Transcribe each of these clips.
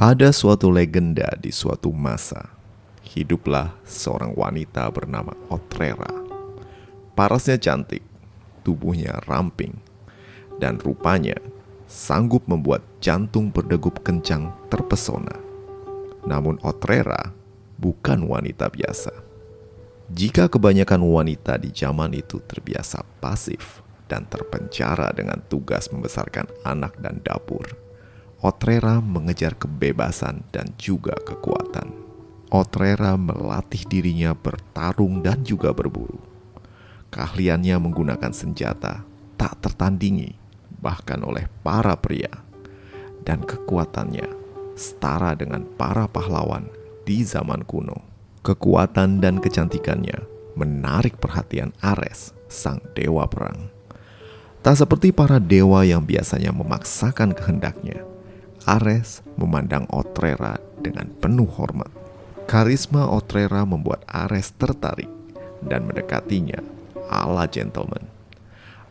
Ada suatu legenda di suatu masa, hiduplah seorang wanita bernama Otrera. Parasnya cantik, tubuhnya ramping, dan rupanya sanggup membuat jantung berdegup kencang terpesona. Namun Otrera bukan wanita biasa. Jika kebanyakan wanita di zaman itu terbiasa pasif dan terpenjara dengan tugas membesarkan anak dan dapur, Otrera mengejar kebebasan dan juga kekuatan. Otrera melatih dirinya bertarung dan juga berburu. Keahliannya menggunakan senjata tak tertandingi bahkan oleh para pria. Dan kekuatannya setara dengan para pahlawan di zaman kuno. Kekuatan dan kecantikannya menarik perhatian Ares, sang dewa perang. Tak seperti para dewa yang biasanya memaksakan kehendaknya, Ares memandang Otrera dengan penuh hormat. Karisma Otrera membuat Ares tertarik dan mendekatinya ala gentleman.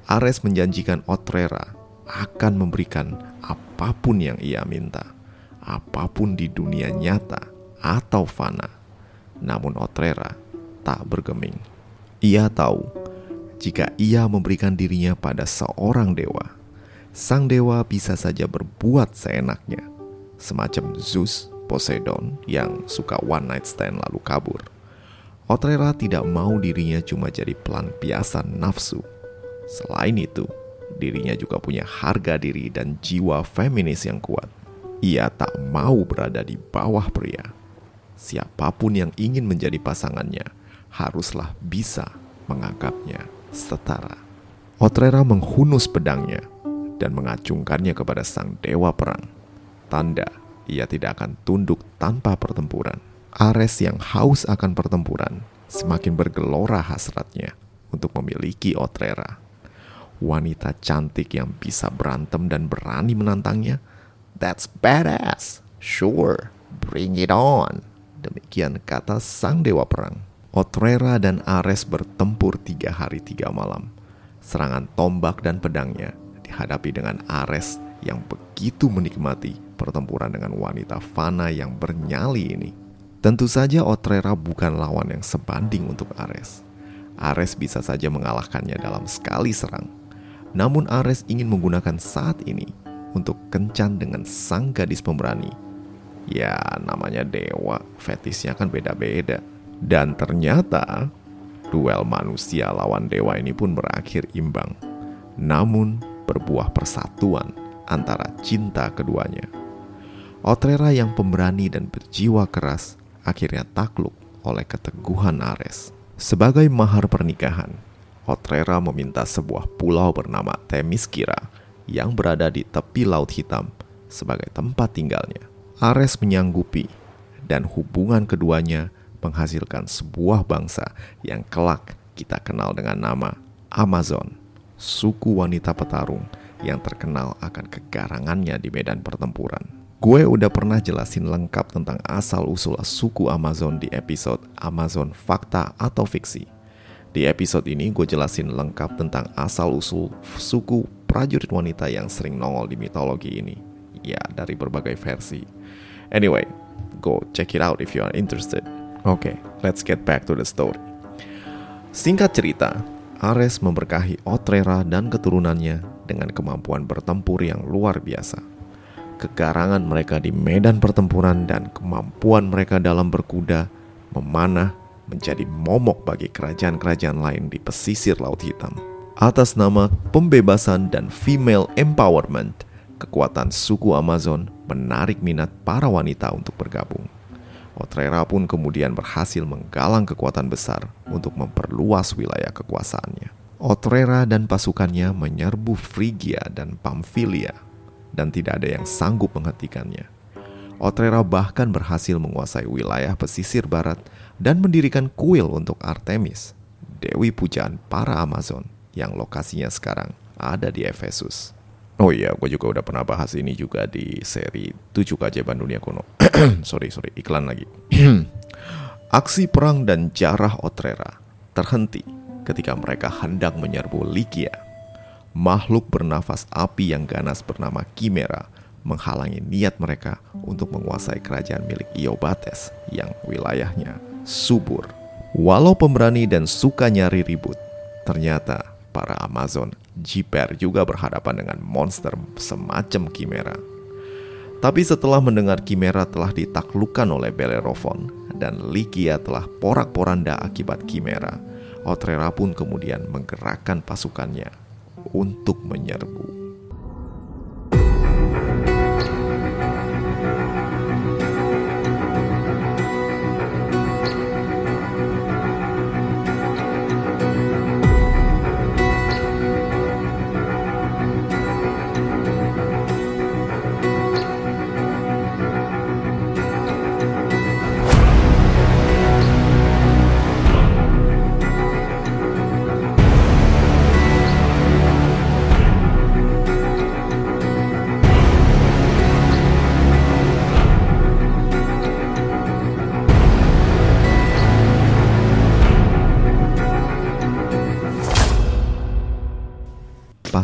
Ares menjanjikan Otrera akan memberikan apapun yang ia minta, apapun di dunia nyata atau fana. Namun Otrera tak bergeming. Ia tahu jika ia memberikan dirinya pada seorang dewa, sang dewa bisa saja berbuat seenaknya, semacam Zeus, Poseidon yang suka one night stand lalu kabur. Otrera tidak mau dirinya cuma jadi pelampiasan nafsu. Selain itu, dirinya juga punya harga diri dan jiwa feminis yang kuat. Ia tak mau berada di bawah pria. Siapapun yang ingin menjadi pasangannya haruslah bisa menganggapnya setara. Otrera menghunus pedangnya dan mengacungkannya kepada sang dewa perang. Tanda ia tidak akan tunduk tanpa pertempuran. Ares yang haus akan pertempuran semakin bergelora hasratnya untuk memiliki Otrera. Wanita cantik yang bisa berantem dan berani menantangnya. That's badass. Sure, bring it on. Demikian kata sang dewa perang. Otrera dan Ares bertempur 3 hari 3 malam. Serangan tombak dan pedangnya dihadapi dengan Ares yang begitu menikmati pertempuran dengan wanita fana yang bernyali ini. Tentu saja Otrera bukan lawan yang sebanding untuk Ares. Ares bisa saja mengalahkannya dalam sekali serang. Namun Ares ingin menggunakan saat ini untuk kencan dengan sang gadis pemberani. Ya, namanya dewa, fetisnya kan beda-beda. Dan ternyata duel manusia lawan dewa ini pun berakhir imbang. Namun berbuah persatuan antara cinta keduanya. Otrera yang pemberani dan berjiwa keras akhirnya takluk oleh keteguhan Ares. Sebagai mahar pernikahan, Otrera meminta sebuah pulau bernama Temiskira yang berada di tepi Laut Hitam sebagai tempat tinggalnya. Ares menyanggupi dan hubungan keduanya menghasilkan sebuah bangsa yang kelak kita kenal dengan nama Amazon. Suku wanita petarung yang terkenal akan kegarangannya di medan pertempuran. Gue udah pernah jelasin lengkap tentang asal-usul suku Amazon di episode Amazon Fakta atau Fiksi. Di episode ini gue jelasin lengkap tentang asal-usul suku prajurit wanita yang sering nongol di mitologi ini. Ya, dari berbagai versi. Anyway, go check it out if you are interested. Okay, let's get back to the story. Singkat cerita, Ares memberkahi Otrera dan keturunannya dengan kemampuan bertempur yang luar biasa. Kegarangan mereka di medan pertempuran dan kemampuan mereka dalam berkuda, memanah, menjadi momok bagi kerajaan-kerajaan lain di pesisir Laut Hitam. Atas nama pembebasan dan female empowerment, kekuatan suku Amazon menarik minat para wanita untuk bergabung. Otrera pun kemudian berhasil menggalang kekuatan besar untuk memperluas wilayah kekuasaannya. Otrera dan pasukannya menyerbu Frigia dan Pamfilia, dan tidak ada yang sanggup menghentikannya. Otrera bahkan berhasil menguasai wilayah pesisir barat dan mendirikan kuil untuk Artemis, dewi pujaan para Amazon yang lokasinya sekarang ada di Efesus. Oh iya, gue juga udah pernah bahas ini juga di seri 7 Keajaiban Dunia Kuno. sorry, iklan lagi. Aksi perang dan jarah Otrera terhenti ketika mereka hendak menyerbu Lykia. Makhluk bernafas api yang ganas bernama Chimera menghalangi niat mereka untuk menguasai kerajaan milik Iobates yang wilayahnya subur. Walau pemberani dan suka nyari ribut, ternyata para Amazon jiper juga berhadapan dengan monster semacam Chimera. Tapi setelah mendengar Chimera telah ditaklukkan oleh Bellerophon dan Lykia telah porak-poranda akibat Chimera, Otrera pun kemudian menggerakkan pasukannya untuk menyerbu.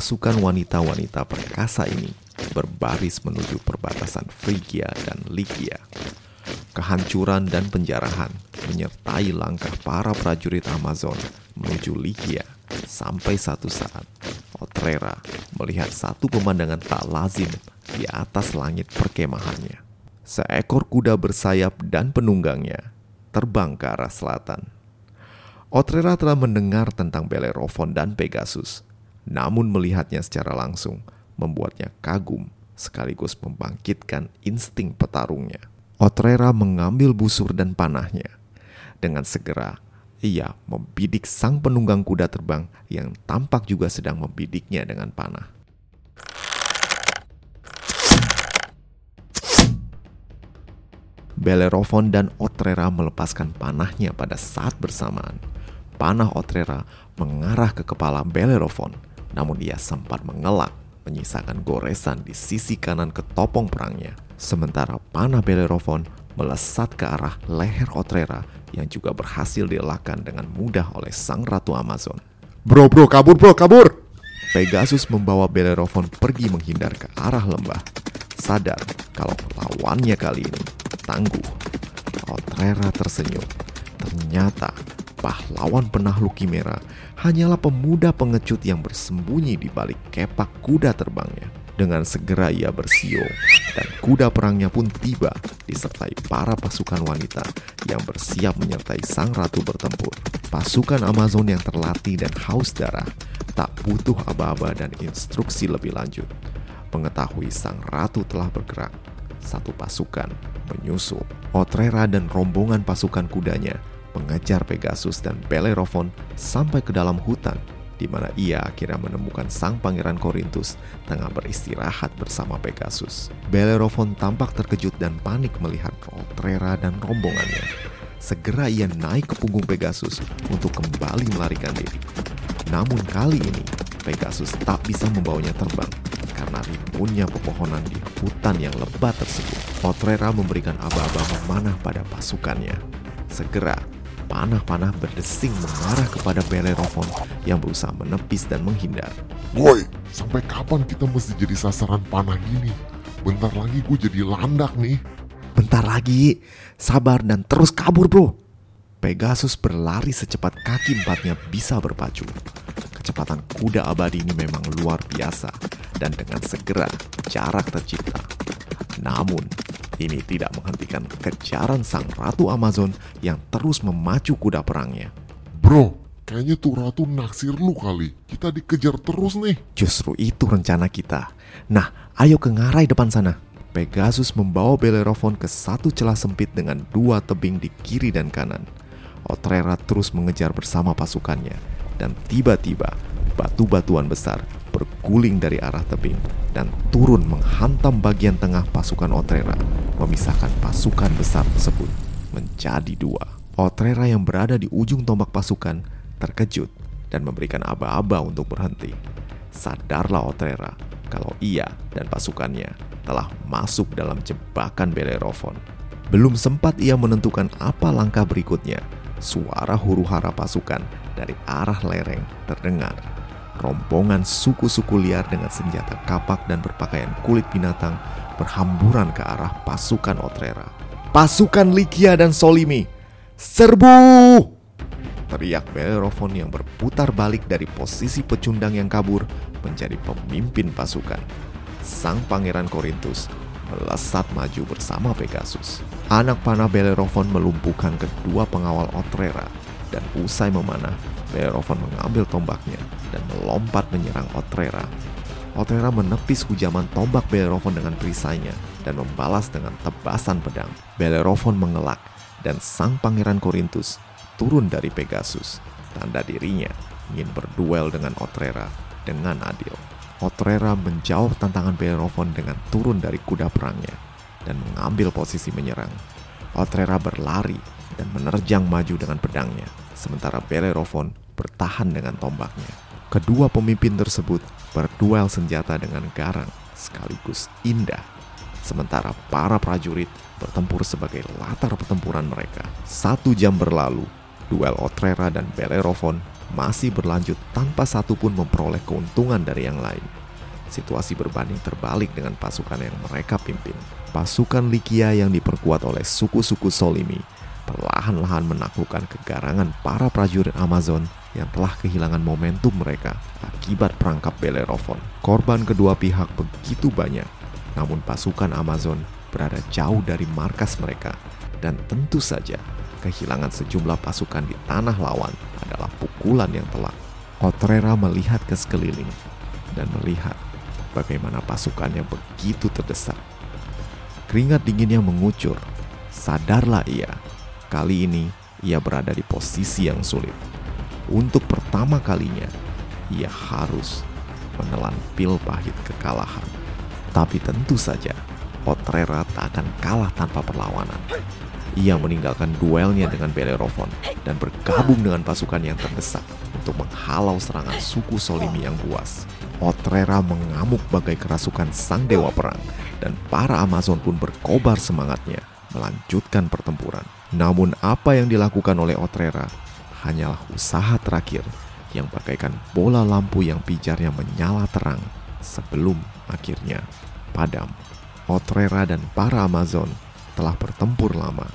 Pasukan wanita-wanita perkasa ini berbaris menuju perbatasan Frigia dan Lykia. Kehancuran dan penjarahan menyertai langkah para prajurit Amazon menuju Lykia sampai satu saat Otrera melihat satu pemandangan tak lazim di atas langit perkemahannya. Seekor kuda bersayap dan penunggangnya terbang ke arah selatan. Otrera telah mendengar tentang Bellerophon dan Pegasus, namun melihatnya secara langsung membuatnya kagum sekaligus membangkitkan insting petarungnya. Otrera mengambil busur dan panahnya. Dengan segera, ia membidik sang penunggang kuda terbang yang tampak juga sedang membidiknya dengan panah. Bellerophon dan Otrera melepaskan panahnya pada saat bersamaan. Panah Otrera mengarah ke kepala Bellerophon, namun ia sempat mengelak, menyisakan goresan di sisi kanan ketopong perangnya. Sementara panah Bellerophon melesat ke arah leher Otrera yang juga berhasil dielakkan dengan mudah oleh sang ratu Amazon. Bro, kabur! Pegasus membawa Bellerophon pergi menghindar ke arah lembah. Sadar kalau lawannya kali ini tangguh, Otrera tersenyum. Ternyata pahlawan penakluk Chimera hanyalah pemuda pengecut yang bersembunyi di balik kepak kuda terbangnya. Dengan segera ia bersiul dan kuda perangnya pun tiba disertai para pasukan wanita yang bersiap menyertai sang ratu bertempur. Pasukan Amazon yang terlatih dan haus darah tak butuh aba-aba dan instruksi lebih lanjut. Mengetahui sang ratu telah bergerak, satu pasukan menyusul. Otrera dan rombongan pasukan kudanya mengejar Pegasus dan Bellerophon sampai ke dalam hutan, di mana ia akhirnya menemukan sang pangeran Korintus tengah beristirahat bersama Pegasus. Bellerophon tampak terkejut dan panik melihat Otrera dan rombongannya. Segera ia naik ke punggung Pegasus untuk kembali melarikan diri. Namun kali ini Pegasus tak bisa membawanya terbang karena rimbunnya pepohonan di hutan yang lebat tersebut. Otrera memberikan aba-aba memanah pada pasukannya. Segera panah-panah berdesing mengarah kepada Bellerophon yang berusaha menepis dan menghindar. Woi, sampai kapan kita mesti jadi sasaran panah gini? Bentar lagi gue jadi landak nih. Bentar lagi, sabar dan terus kabur bro. Pegasus berlari secepat kaki empatnya bisa berpacu. Kecepatan kuda abadi ini memang luar biasa dan dengan segera jarak tercipta. Namun, ini tidak menghentikan kejaran sang ratu Amazon yang terus memacu kuda perangnya. Bro, kayaknya tuh ratu naksir lu kali. Kita dikejar terus nih. Justru itu rencana kita. Nah, ayo ke ngarai depan sana. Pegasus membawa Bellerophon ke satu celah sempit dengan dua tebing di kiri dan kanan. Otrera terus mengejar bersama pasukannya. Dan tiba-tiba batu-batuan besar berguling dari arah tebing dan turun menghantam bagian tengah pasukan Otrera, memisahkan pasukan besar tersebut menjadi dua. Otrera yang berada di ujung tombak pasukan terkejut dan memberikan aba-aba untuk berhenti. Sadarlah Otrera kalau ia dan pasukannya telah masuk dalam jebakan Bellerophon. Belum sempat ia menentukan apa langkah berikutnya, suara huru-hara pasukan dari arah lereng terdengar. Rombongan suku-suku liar dengan senjata kapak dan berpakaian kulit binatang berhamburan ke arah pasukan Otrera. "Pasukan Lykia dan Solymi, serbu!" teriak Bellerophon yang berputar balik dari posisi pecundang yang kabur menjadi pemimpin pasukan. Sang pangeran Korintus melesat maju bersama Pegasus. Anak panah Bellerophon melumpuhkan kedua pengawal Otrera, dan usai memanah, Bellerophon mengambil tombaknya dan melompat menyerang Otrera. Otrera menepis hujaman tombak Bellerophon dengan perisainya dan membalas dengan tebasan pedang. Bellerophon mengelak dan sang pangeran Korintus turun dari Pegasus, tanda dirinya ingin berduel dengan Otrera dengan adil. Otrera menjawab tantangan Bellerophon dengan turun dari kuda perangnya dan mengambil posisi menyerang. Otrera berlari dan menerjang maju dengan pedangnya, sementara Bellerophon bertahan dengan tombaknya. Kedua pemimpin tersebut berduel senjata dengan garang sekaligus indah, sementara para prajurit bertempur sebagai latar pertempuran mereka. 1 jam berlalu, duel Otrera dan Bellerophon masih berlanjut tanpa satu pun memperoleh keuntungan dari yang lain. Situasi berbanding terbalik dengan pasukan yang mereka pimpin. Pasukan Lykia yang diperkuat oleh suku-suku Solymi perlahan-lahan menaklukkan kegarangan para prajurit Amazon yang telah kehilangan momentum mereka akibat perangkap Bellerophon. Korban kedua pihak begitu banyak, namun pasukan Amazon berada jauh dari markas mereka, dan tentu saja kehilangan sejumlah pasukan di tanah lawan adalah pukulan yang telak. Otrera melihat ke sekeliling dan melihat bagaimana pasukannya begitu terdesak. Keringat dinginnya mengucur. Sadarlah ia, kali ini ia berada di posisi yang sulit. Untuk pertama kalinya, ia harus menelan pil pahit kekalahan. Tapi tentu saja Otrera tak akan kalah tanpa perlawanan. Ia meninggalkan duelnya dengan Bellerophon dan bergabung dengan pasukan yang terdesak untuk menghalau serangan suku Solymi yang buas. Otrera mengamuk bagai kerasukan sang dewa perang, dan para Amazon pun berkobar semangatnya melanjutkan pertempuran. Namun apa yang dilakukan oleh Otrera hanyalah usaha terakhir yang bagaikan bola lampu yang pijarnya menyala terang sebelum akhirnya padam. Otrera dan para Amazon telah bertempur lama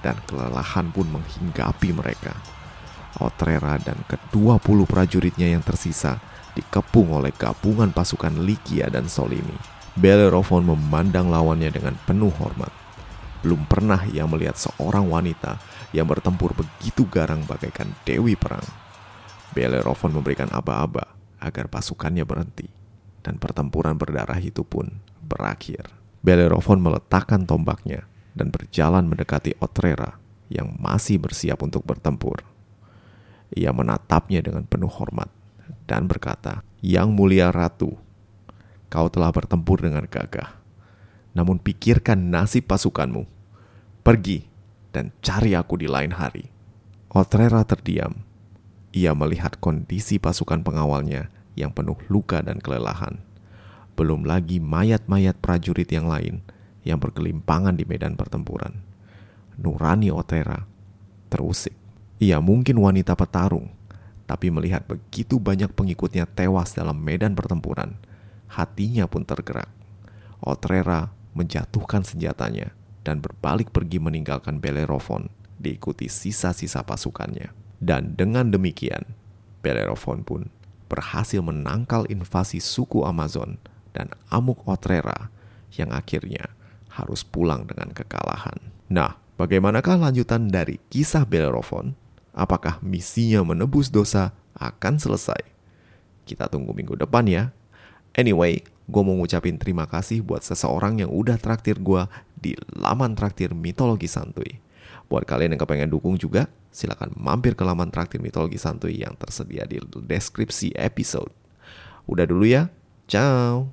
dan kelelahan pun menghinggapi mereka. Otrera dan ke-20 prajuritnya yang tersisa dikepung oleh gabungan pasukan Lykia dan Solymi. Bellerophon memandang lawannya dengan penuh hormat. Belum pernah ia melihat seorang wanita yang bertempur begitu garang bagaikan dewi perang. Bellerophon memberikan aba-aba agar pasukannya berhenti, dan pertempuran berdarah itu pun berakhir. Bellerophon meletakkan tombaknya dan berjalan mendekati Otrera yang masih bersiap untuk bertempur. Ia menatapnya dengan penuh hormat dan berkata, "Yang mulia ratu, kau telah bertempur dengan gagah. Namun pikirkan nasib pasukanmu. Pergi dan cari aku di lain hari." Otrera terdiam. Ia melihat kondisi pasukan pengawalnya yang penuh luka dan kelelahan. Belum lagi mayat-mayat prajurit yang lain yang bergelimpangan di medan pertempuran. Nurani Otrera terusik. Ia mungkin wanita petarung, tapi melihat begitu banyak pengikutnya tewas dalam medan pertempuran, hatinya pun tergerak. Otrera menjatuhkan senjatanya dan berbalik pergi meninggalkan Bellerophon diikuti sisa-sisa pasukannya. Dan dengan demikian, Bellerophon pun berhasil menangkal invasi suku Amazon dan amuk Otrera yang akhirnya harus pulang dengan kekalahan. Nah, bagaimanakah lanjutan dari kisah Bellerophon? Apakah misinya menebus dosa akan selesai? Kita tunggu minggu depan ya. Anyway, gue mau ngucapin terima kasih buat seseorang yang udah traktir gue di laman traktir Mitologi Santuy. Buat kalian yang kepengen dukung juga, silakan mampir ke laman traktir Mitologi Santuy yang tersedia di deskripsi episode. Udah dulu ya. Ciao.